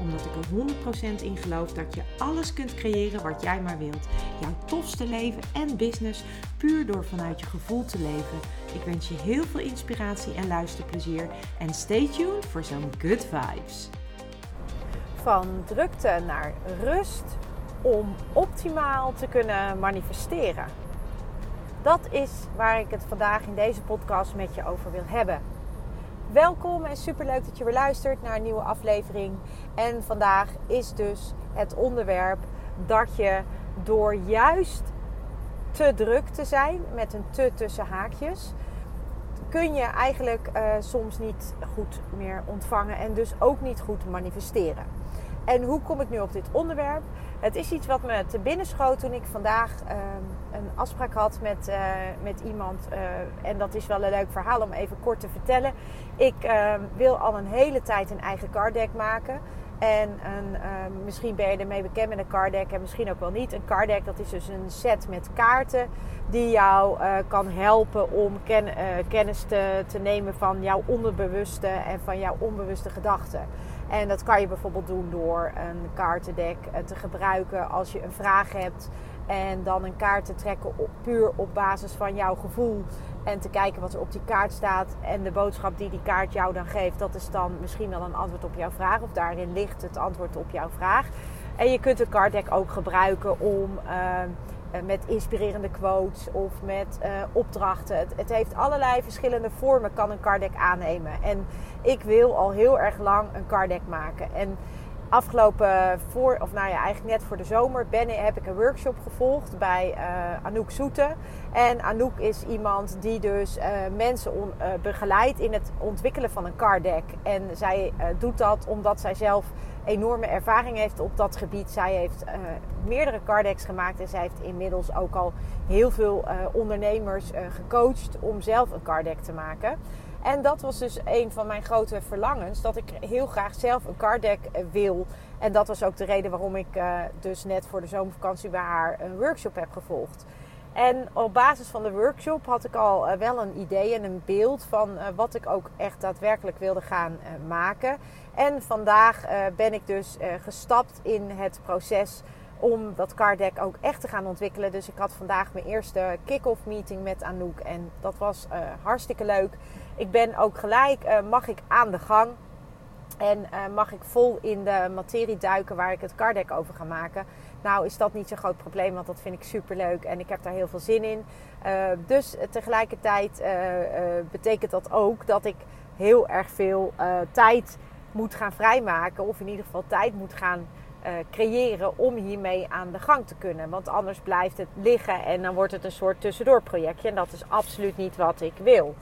Omdat ik er 100% in geloof dat je alles kunt creëren wat jij maar wilt. Jouw tofste leven en business puur door vanuit je gevoel te leven. Ik wens je heel veel inspiratie en luisterplezier. En stay tuned voor zo'n Good Vibes. Van drukte naar rust om optimaal te kunnen manifesteren. Dat is waar ik het vandaag in deze podcast met je over wil hebben. Welkom en superleuk dat je weer luistert naar een nieuwe aflevering. En vandaag is dus het onderwerp dat je door juist te druk te zijn, met een te tussen haakjes, kun je eigenlijk soms niet goed meer ontvangen en dus ook niet goed manifesteren. En hoe kom ik nu op dit onderwerp? Het is iets wat me te binnen schoot toen ik vandaag een afspraak had met iemand. En dat is wel een leuk verhaal om even kort te vertellen. Ik wil al een hele tijd een eigen card deck maken. En misschien ben je ermee bekend met een card deck en misschien ook wel niet. Een card deck, dat is dus een set met kaarten die jou kan helpen om kennis te nemen van jouw onderbewuste en van jouw onbewuste gedachten. En dat kan je bijvoorbeeld doen door een kaartendek te gebruiken als je een vraag hebt. En dan een kaart te trekken puur op basis van jouw gevoel. En te kijken wat er op die kaart staat. En de boodschap die die kaart jou dan geeft, dat is dan misschien wel een antwoord op jouw vraag. Of daarin ligt het antwoord op jouw vraag. En je kunt een kaartdek ook gebruiken om met inspirerende quotes of met opdrachten. Het heeft allerlei verschillende vormen, kan een kaartdek aannemen. En ik wil al heel erg lang een kaartdek maken. En afgelopen eigenlijk net voor de zomer heb ik een workshop gevolgd bij Anouk Soete. En Anouk is iemand die dus mensen begeleidt in het ontwikkelen van een card deck. En zij doet dat omdat zij zelf enorme ervaring heeft op dat gebied. Zij heeft meerdere card decks gemaakt en zij heeft inmiddels ook al heel veel ondernemers gecoacht om zelf een card deck te maken. En dat was dus een van mijn grote verlangens, dat ik heel graag zelf een card deck wil. En dat was ook de reden waarom ik dus net voor de zomervakantie bij haar een workshop heb gevolgd. En op basis van de workshop had ik al wel een idee en een beeld van wat ik ook echt daadwerkelijk wilde gaan maken. En vandaag ben ik dus gestapt in het proces om dat card deck ook echt te gaan ontwikkelen. Dus ik had vandaag mijn eerste kick-off meeting met Anouk. En dat was hartstikke leuk. Ik ben ook gelijk, mag ik aan de gang. En mag ik vol in de materie duiken waar ik het card deck over ga maken. Nou is dat niet zo'n groot probleem, want dat vind ik superleuk. En ik heb daar heel veel zin in. Dus tegelijkertijd betekent dat ook dat ik heel erg veel tijd moet gaan vrijmaken. Of in ieder geval tijd moet gaan creëren om hiermee aan de gang te kunnen. Want anders blijft het liggen en dan wordt het een soort tussendoorprojectje. En dat is absoluut niet wat ik wil.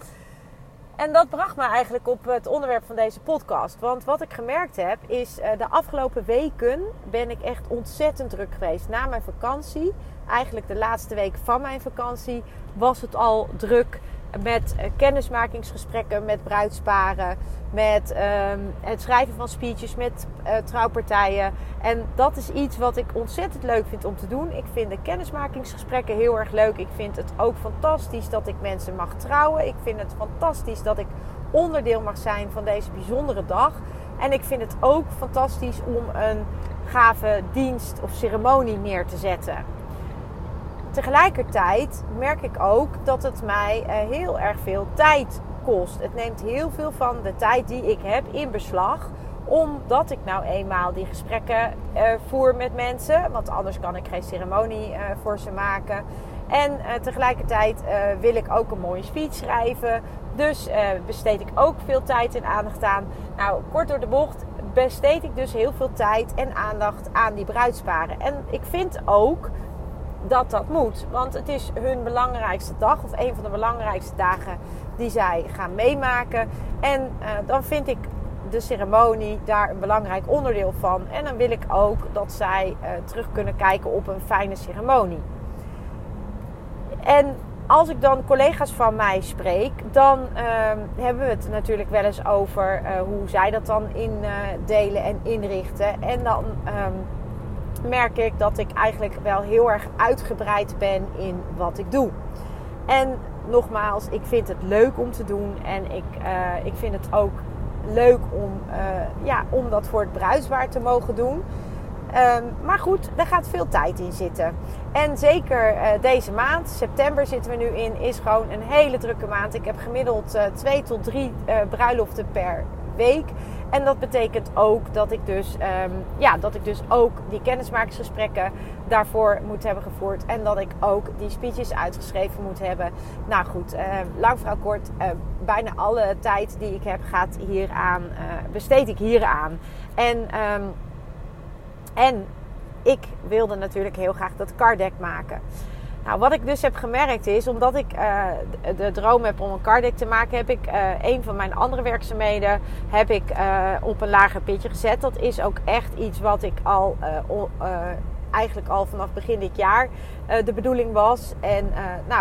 En dat bracht me eigenlijk op het onderwerp van deze podcast. Want wat ik gemerkt heb is, de afgelopen weken ben ik echt ontzettend druk geweest. Na mijn vakantie, eigenlijk de laatste week van mijn vakantie, was het al druk met kennismakingsgesprekken, met bruidsparen, met het schrijven van speeches, met trouwpartijen. En dat is iets wat ik ontzettend leuk vind om te doen. Ik vind de kennismakingsgesprekken heel erg leuk. Ik vind het ook fantastisch dat ik mensen mag trouwen. Ik vind het fantastisch dat ik onderdeel mag zijn van deze bijzondere dag. En ik vind het ook fantastisch om een gave dienst of ceremonie neer te zetten. Tegelijkertijd merk ik ook dat het mij heel erg veel tijd kost. Het neemt heel veel van de tijd die ik heb in beslag. Omdat ik nou eenmaal die gesprekken voer met mensen. Want anders kan ik geen ceremonie voor ze maken. En tegelijkertijd wil ik ook een mooie speech schrijven. Dus besteed ik ook veel tijd en aandacht aan. Nou, kort door de bocht besteed ik dus heel veel tijd en aandacht aan die bruidsparen. En ik vind ook dat moet. Want het is hun belangrijkste dag of een van de belangrijkste dagen die zij gaan meemaken. En dan vind ik de ceremonie daar een belangrijk onderdeel van. En dan wil ik ook dat zij terug kunnen kijken op een fijne ceremonie. En als ik dan collega's van mij spreek, dan hebben we het natuurlijk wel eens over hoe zij dat dan indelen en inrichten. En dan merk ik dat ik eigenlijk wel heel erg uitgebreid ben in wat ik doe. En nogmaals, ik vind het leuk om te doen en ik vind het ook leuk om dat voor het bruisbaar te mogen doen. Maar goed, daar gaat veel tijd in zitten. En zeker deze maand, september zitten we nu in, is gewoon een hele drukke maand. Ik heb gemiddeld 2 tot 3 bruiloften per week. En dat betekent ook dat ik dus ook die kennismakingsgesprekken daarvoor moet hebben gevoerd. En dat ik ook die speeches uitgeschreven moet hebben. Nou goed, lang verhaal kort. Bijna alle tijd die ik heb besteed ik hieraan. En ik wilde natuurlijk heel graag dat card deck maken. Nou, wat ik dus heb gemerkt is, omdat ik de droom heb om een card deck te maken, heb ik een van mijn andere werkzaamheden op een lager pitje gezet. Dat is ook echt iets wat ik al eigenlijk al vanaf begin dit jaar de bedoeling was. En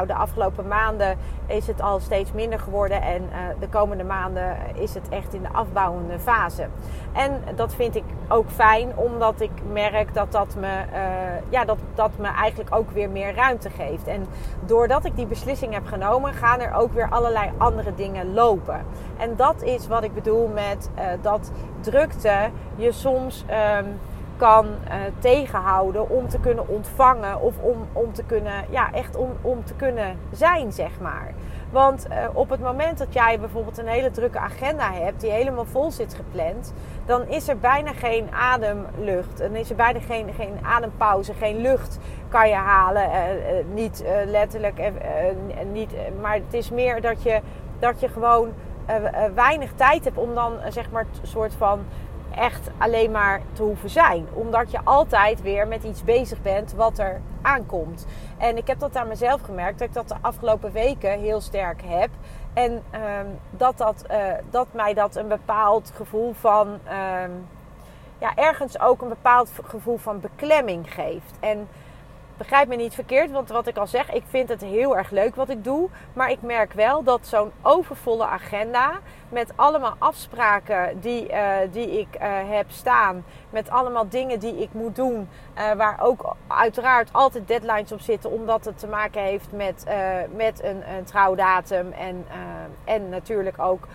de afgelopen maanden is het al steeds minder geworden. En de komende maanden is het echt in de afbouwende fase. En dat vind ik ook fijn, omdat ik merk dat me eigenlijk ook weer meer ruimte geeft. En doordat ik die beslissing heb genomen, gaan er ook weer allerlei andere dingen lopen. En dat is wat ik bedoel met dat drukte je soms kan tegenhouden om te kunnen ontvangen of om te kunnen, echt om te kunnen zijn, zeg maar. Want op het moment dat jij bijvoorbeeld een hele drukke agenda hebt die helemaal vol zit gepland, dan is er bijna geen ademlucht. Dan is er bijna geen adempauze, geen lucht kan je halen. Niet letterlijk, niet, maar het is meer dat je gewoon weinig tijd hebt om dan zeg maar een soort van echt alleen maar te hoeven zijn. Omdat je altijd weer met iets bezig bent wat er aankomt. En ik heb dat aan mezelf gemerkt, dat ik dat de afgelopen weken heel sterk heb. En dat mij dat een bepaald gevoel van ergens ook een bepaald gevoel van beklemming geeft. En begrijp me niet verkeerd, want wat ik al zeg, ik vind het heel erg leuk wat ik doe. Maar ik merk wel dat zo'n overvolle agenda met allemaal afspraken die ik heb staan, met allemaal dingen die ik moet doen, waar ook uiteraard altijd deadlines op zitten, omdat het te maken heeft met een trouwdatum. En natuurlijk ook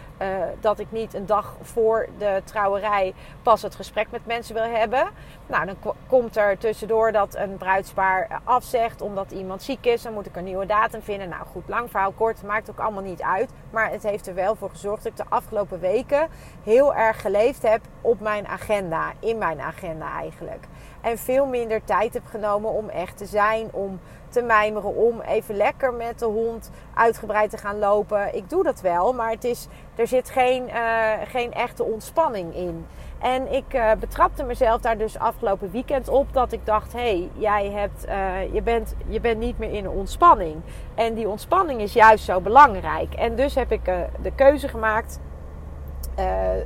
dat ik niet een dag voor de trouwerij pas het gesprek met mensen wil hebben. Nou, dan komt er tussendoor dat een bruidspaar afzegt omdat iemand ziek is. Dan moet ik een nieuwe datum vinden. Nou goed, lang verhaal kort. Maakt ook allemaal niet uit. Maar het heeft er wel voor gezorgd dat ik de afgelopen weken heel erg geleefd heb op mijn agenda. In mijn agenda eigenlijk. En veel minder tijd heb genomen om echt te zijn. Om te mijmeren. Om even lekker met de hond uitgebreid te gaan lopen. Ik doe dat wel. Maar er zit geen echte ontspanning in. En ik betrapte mezelf daar dus afgelopen weekend op, dat ik dacht, hey, je bent niet meer in een ontspanning. En die ontspanning is juist zo belangrijk. En dus heb ik de keuze gemaakt.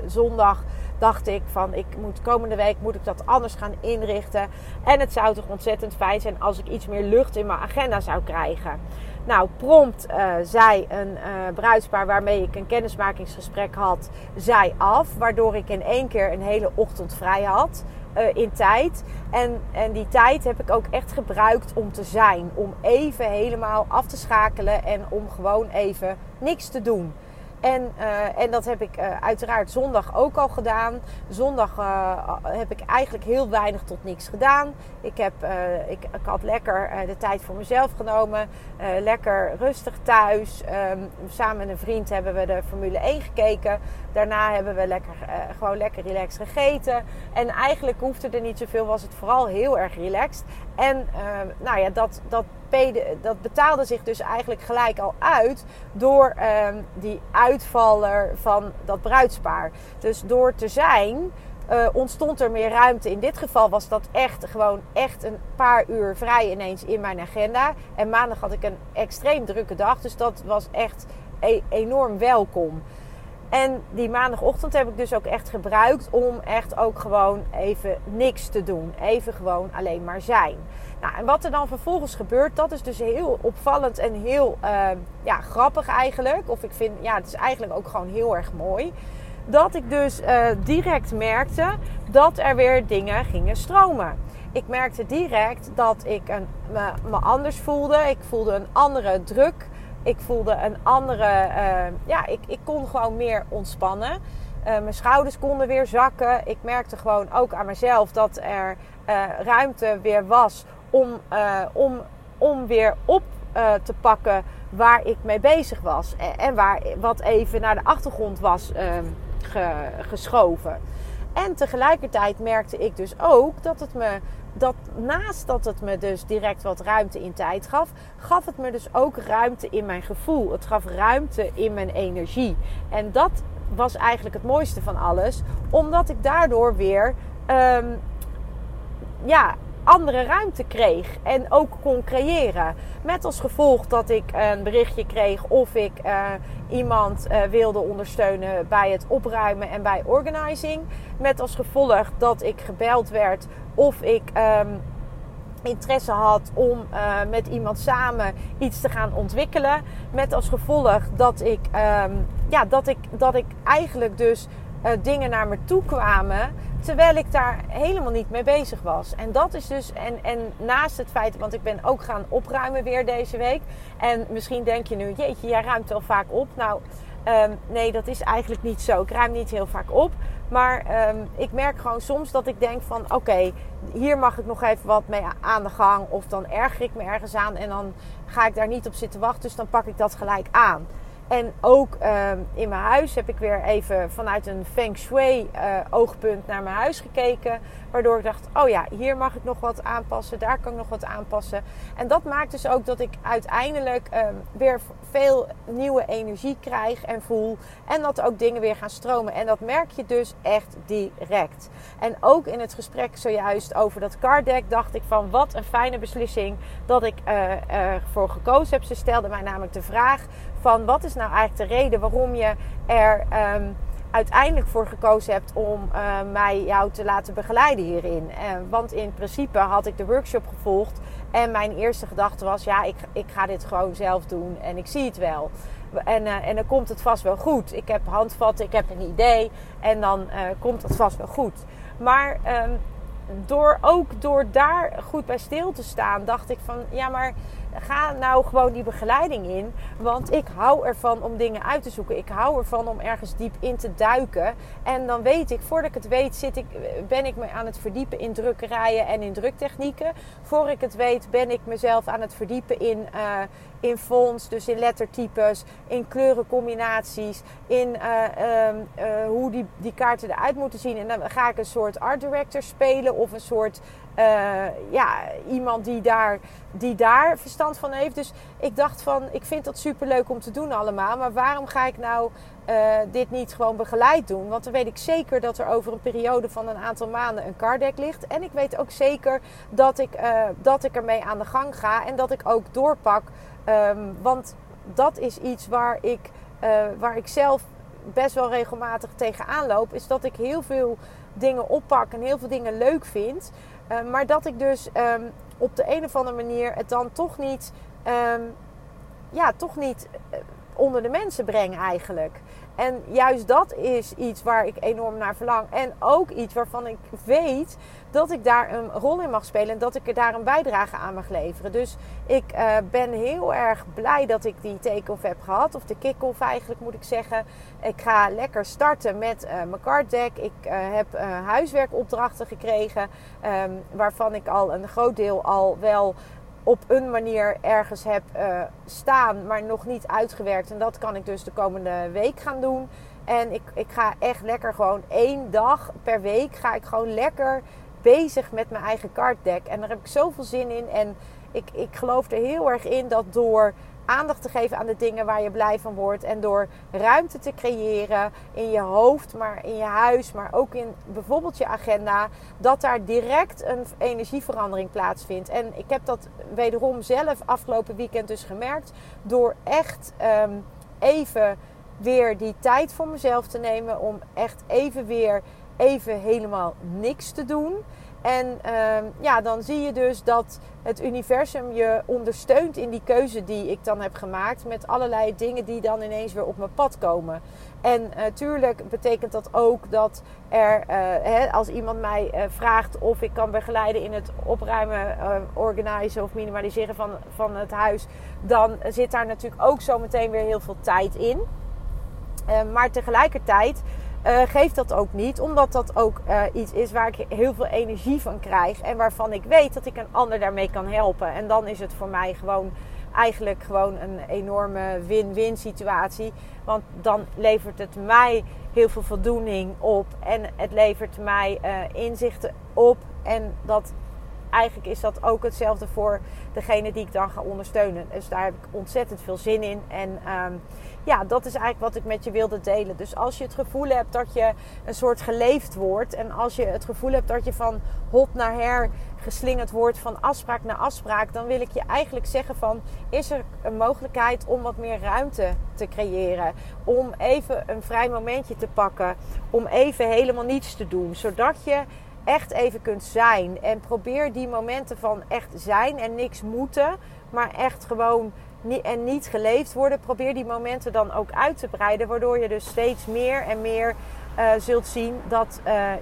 Zondag dacht ik van, komende week moet ik dat anders gaan inrichten. En het zou toch ontzettend fijn zijn als ik iets meer lucht in mijn agenda zou krijgen. Nou, prompt zei een bruidspaar waarmee ik een kennismakingsgesprek had, zij af. Waardoor ik in één keer een hele ochtend vrij had in tijd. En die tijd heb ik ook echt gebruikt om te zijn. Om even helemaal af te schakelen en om gewoon even niks te doen. En dat heb ik uiteraard zondag ook al gedaan. Zondag heb ik eigenlijk heel weinig tot niks gedaan. Ik had lekker de tijd voor mezelf genomen. Lekker rustig thuis. Samen met een vriend hebben we de Formule 1 gekeken. Daarna hebben we gewoon lekker relaxed gegeten. En eigenlijk hoefde er niet zoveel. Was het vooral heel erg relaxed. En dat betaalde zich dus eigenlijk gelijk al uit door die uitvaller van dat bruidspaar. Dus door te zijn ontstond er meer ruimte. In dit geval was dat echt een paar uur vrij ineens in mijn agenda. En maandag had ik een extreem drukke dag. Dus dat was echt enorm welkom. En die maandagochtend heb ik dus ook echt gebruikt om echt ook gewoon even niks te doen. Even gewoon alleen maar zijn. Nou, en wat er dan vervolgens gebeurt, dat is dus heel opvallend en heel grappig eigenlijk. Of ik vind, ja, het is eigenlijk ook gewoon heel erg mooi. Dat ik dus direct merkte dat er weer dingen gingen stromen. Ik merkte direct dat ik me anders voelde. Ik voelde een andere druk. Ik voelde een andere... Ik kon gewoon meer ontspannen. Mijn schouders konden weer zakken. Ik merkte gewoon ook aan mezelf dat er ruimte weer was om weer op te pakken waar ik mee bezig was. En wat even naar de achtergrond was geschoven. En tegelijkertijd merkte ik dus ook dat het me... Dat naast dat het me dus direct wat ruimte in tijd gaf, gaf het me dus ook ruimte in mijn gevoel. Het gaf ruimte in mijn energie. En dat was eigenlijk het mooiste van alles. Omdat ik daardoor weer andere ruimte kreeg. En ook kon creëren. Met als gevolg dat ik een berichtje kreeg of ik iemand wilde ondersteunen bij het opruimen en bij organizing. Met als gevolg dat ik gebeld werd of ik interesse had om met iemand samen iets te gaan ontwikkelen. Met als gevolg dat ik, dat ik eigenlijk dus dingen naar me toe kwamen, terwijl ik daar helemaal niet mee bezig was. En dat is dus, en naast het feit, want ik ben ook gaan opruimen weer deze week. En misschien denk je nu, jeetje, jij ruimt wel vaak op. Nou, nee, dat is eigenlijk niet zo. Ik ruim niet heel vaak op. Maar ik merk gewoon soms dat ik denk van... Oké, hier mag ik nog even wat mee aan de gang. Of dan erger ik me ergens aan en dan ga ik daar niet op zitten wachten. Dus dan pak ik dat gelijk aan. En ook in mijn huis heb ik weer even vanuit een feng shui oogpunt naar mijn huis gekeken. Waardoor ik dacht, oh ja, hier mag ik nog wat aanpassen. Daar kan ik nog wat aanpassen. En dat maakt dus ook dat ik uiteindelijk weer veel nieuwe energie krijg en voel. En dat ook dingen weer gaan stromen. En dat merk je dus echt direct. En ook in het gesprek zojuist over dat card deck dacht ik van wat een fijne beslissing dat ik ervoor gekozen heb. Ze stelde mij namelijk de vraag van wat is nou eigenlijk de reden waarom je er uiteindelijk voor gekozen hebt om jou te laten begeleiden hierin. Want in principe had ik de workshop gevolgd en mijn eerste gedachte was, ik ga dit gewoon zelf doen en ik zie het wel. En dan komt het vast wel goed. Ik heb handvatten, ik heb een idee en dan komt het vast wel goed. Maar door daar goed bij stil te staan, dacht ik van, ja maar... Ga nou gewoon die begeleiding in. Want ik hou ervan om dingen uit te zoeken. Ik hou ervan om ergens diep in te duiken. En dan weet ik, voordat ik het weet, ben ik me aan het verdiepen in drukkerijen en in druktechnieken. Voor ik het weet, ben ik mezelf aan het verdiepen in fonts, dus in lettertypes, in kleurencombinaties, in hoe die kaarten eruit moeten zien. En dan ga ik een soort art director spelen of een soort... iemand die daar verstand van heeft. Dus ik dacht van, ik vind dat superleuk om te doen allemaal. Maar waarom ga ik nou dit niet gewoon begeleid doen? Want dan weet ik zeker dat er over een periode van een aantal maanden een card deck ligt. En ik weet ook zeker dat ik ermee aan de gang ga. En dat ik ook doorpak. Want dat is iets waar ik zelf best wel regelmatig tegenaan loop. Is dat ik heel veel dingen oppak en heel veel dingen leuk vind. Maar dat ik dus op de een of andere manier het dan toch niet onder de mensen breng eigenlijk. En juist dat is iets waar ik enorm naar verlang. En ook iets waarvan ik weet dat ik daar een rol in mag spelen. En dat ik er daar een bijdrage aan mag leveren. Dus ik ben heel erg blij dat ik die take-off heb gehad. Of de kick-off eigenlijk moet ik zeggen. Ik ga lekker starten met mijn card deck. Ik heb huiswerkopdrachten gekregen. Waarvan ik al een groot deel al wel... op een manier ergens heb staan, maar nog niet uitgewerkt. En dat kan ik dus de komende week gaan doen. En ik ga echt lekker gewoon 1 dag per week... ga ik gewoon lekker bezig met mijn eigen card deck. En daar heb ik zoveel zin in. En ik geloof er heel erg in dat door aandacht te geven aan de dingen waar je blij van wordt... en door ruimte te creëren in je hoofd, maar in je huis... maar ook in bijvoorbeeld je agenda... dat daar direct een energieverandering plaatsvindt. En ik heb dat wederom zelf afgelopen weekend dus gemerkt... door echt even weer die tijd voor mezelf te nemen om echt even helemaal niks te doen. En dan zie je dus dat het universum je ondersteunt in die keuze die ik dan heb gemaakt, met allerlei dingen die dan ineens weer op mijn pad komen. En natuurlijk betekent dat ook dat er, als iemand mij vraagt of ik kan begeleiden in het opruimen, organiseren of minimaliseren van het huis, dan zit daar natuurlijk ook zometeen weer heel veel tijd in. Maar tegelijkertijd geeft dat ook niet, omdat dat ook iets is waar ik heel veel energie van krijg en waarvan ik weet dat ik een ander daarmee kan helpen. En dan is het voor mij gewoon een enorme win-win situatie, want dan levert het mij heel veel voldoening op en het levert mij inzichten op. En dat eigenlijk is dat ook hetzelfde voor degene die ik dan ga ondersteunen. Dus daar heb ik ontzettend veel zin in. En dat is eigenlijk wat ik met je wilde delen. Dus als je het gevoel hebt dat je een soort geleefd wordt, en als je het gevoel hebt dat je van hot naar her geslingerd wordt, van afspraak naar afspraak, dan wil ik je eigenlijk zeggen van, is er een mogelijkheid om wat meer ruimte te creëren? Om even een vrij momentje te pakken. Om even helemaal niets te doen. Zodat je echt even kunt zijn. En probeer die momenten van echt zijn en niks moeten, maar echt gewoon en niet geleefd worden. Probeer die momenten dan ook uit te breiden, waardoor je dus steeds meer en meer zult zien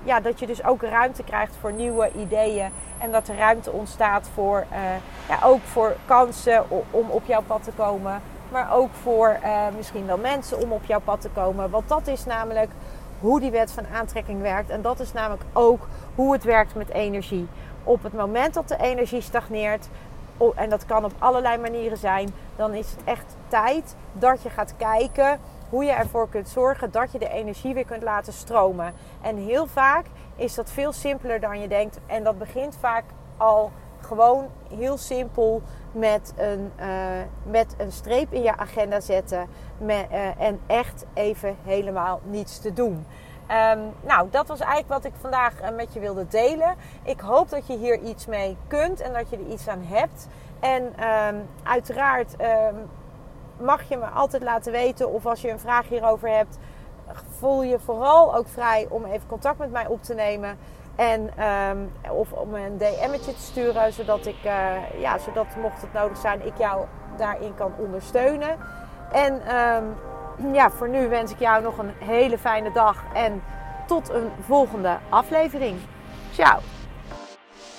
dat je dus ook ruimte krijgt voor nieuwe ideeën. En dat er ruimte ontstaat voor ook voor kansen om op jouw pad te komen. Maar ook voor misschien wel mensen om op jouw pad te komen. Want dat is namelijk hoe die wet van aantrekking werkt. En dat is namelijk ook hoe het werkt met energie. Op het moment dat de energie stagneert, en dat kan op allerlei manieren zijn, dan is het echt tijd dat je gaat kijken hoe je ervoor kunt zorgen dat je de energie weer kunt laten stromen. En heel vaak is dat veel simpeler dan je denkt. En dat begint vaak al gewoon heel simpel met een streep in je agenda zetten en echt even helemaal niets te doen. Dat was eigenlijk wat ik vandaag met je wilde delen. Ik hoop dat je hier iets mee kunt en dat je er iets aan hebt. En uiteraard mag je me altijd laten weten, of als je een vraag hierover hebt, voel je vooral ook vrij om even contact met mij op te nemen. En of om een DM'tje te sturen, zodat ik, mocht het nodig zijn, ik jou daarin kan ondersteunen. En voor nu wens ik jou nog een hele fijne dag en tot een volgende aflevering. Ciao!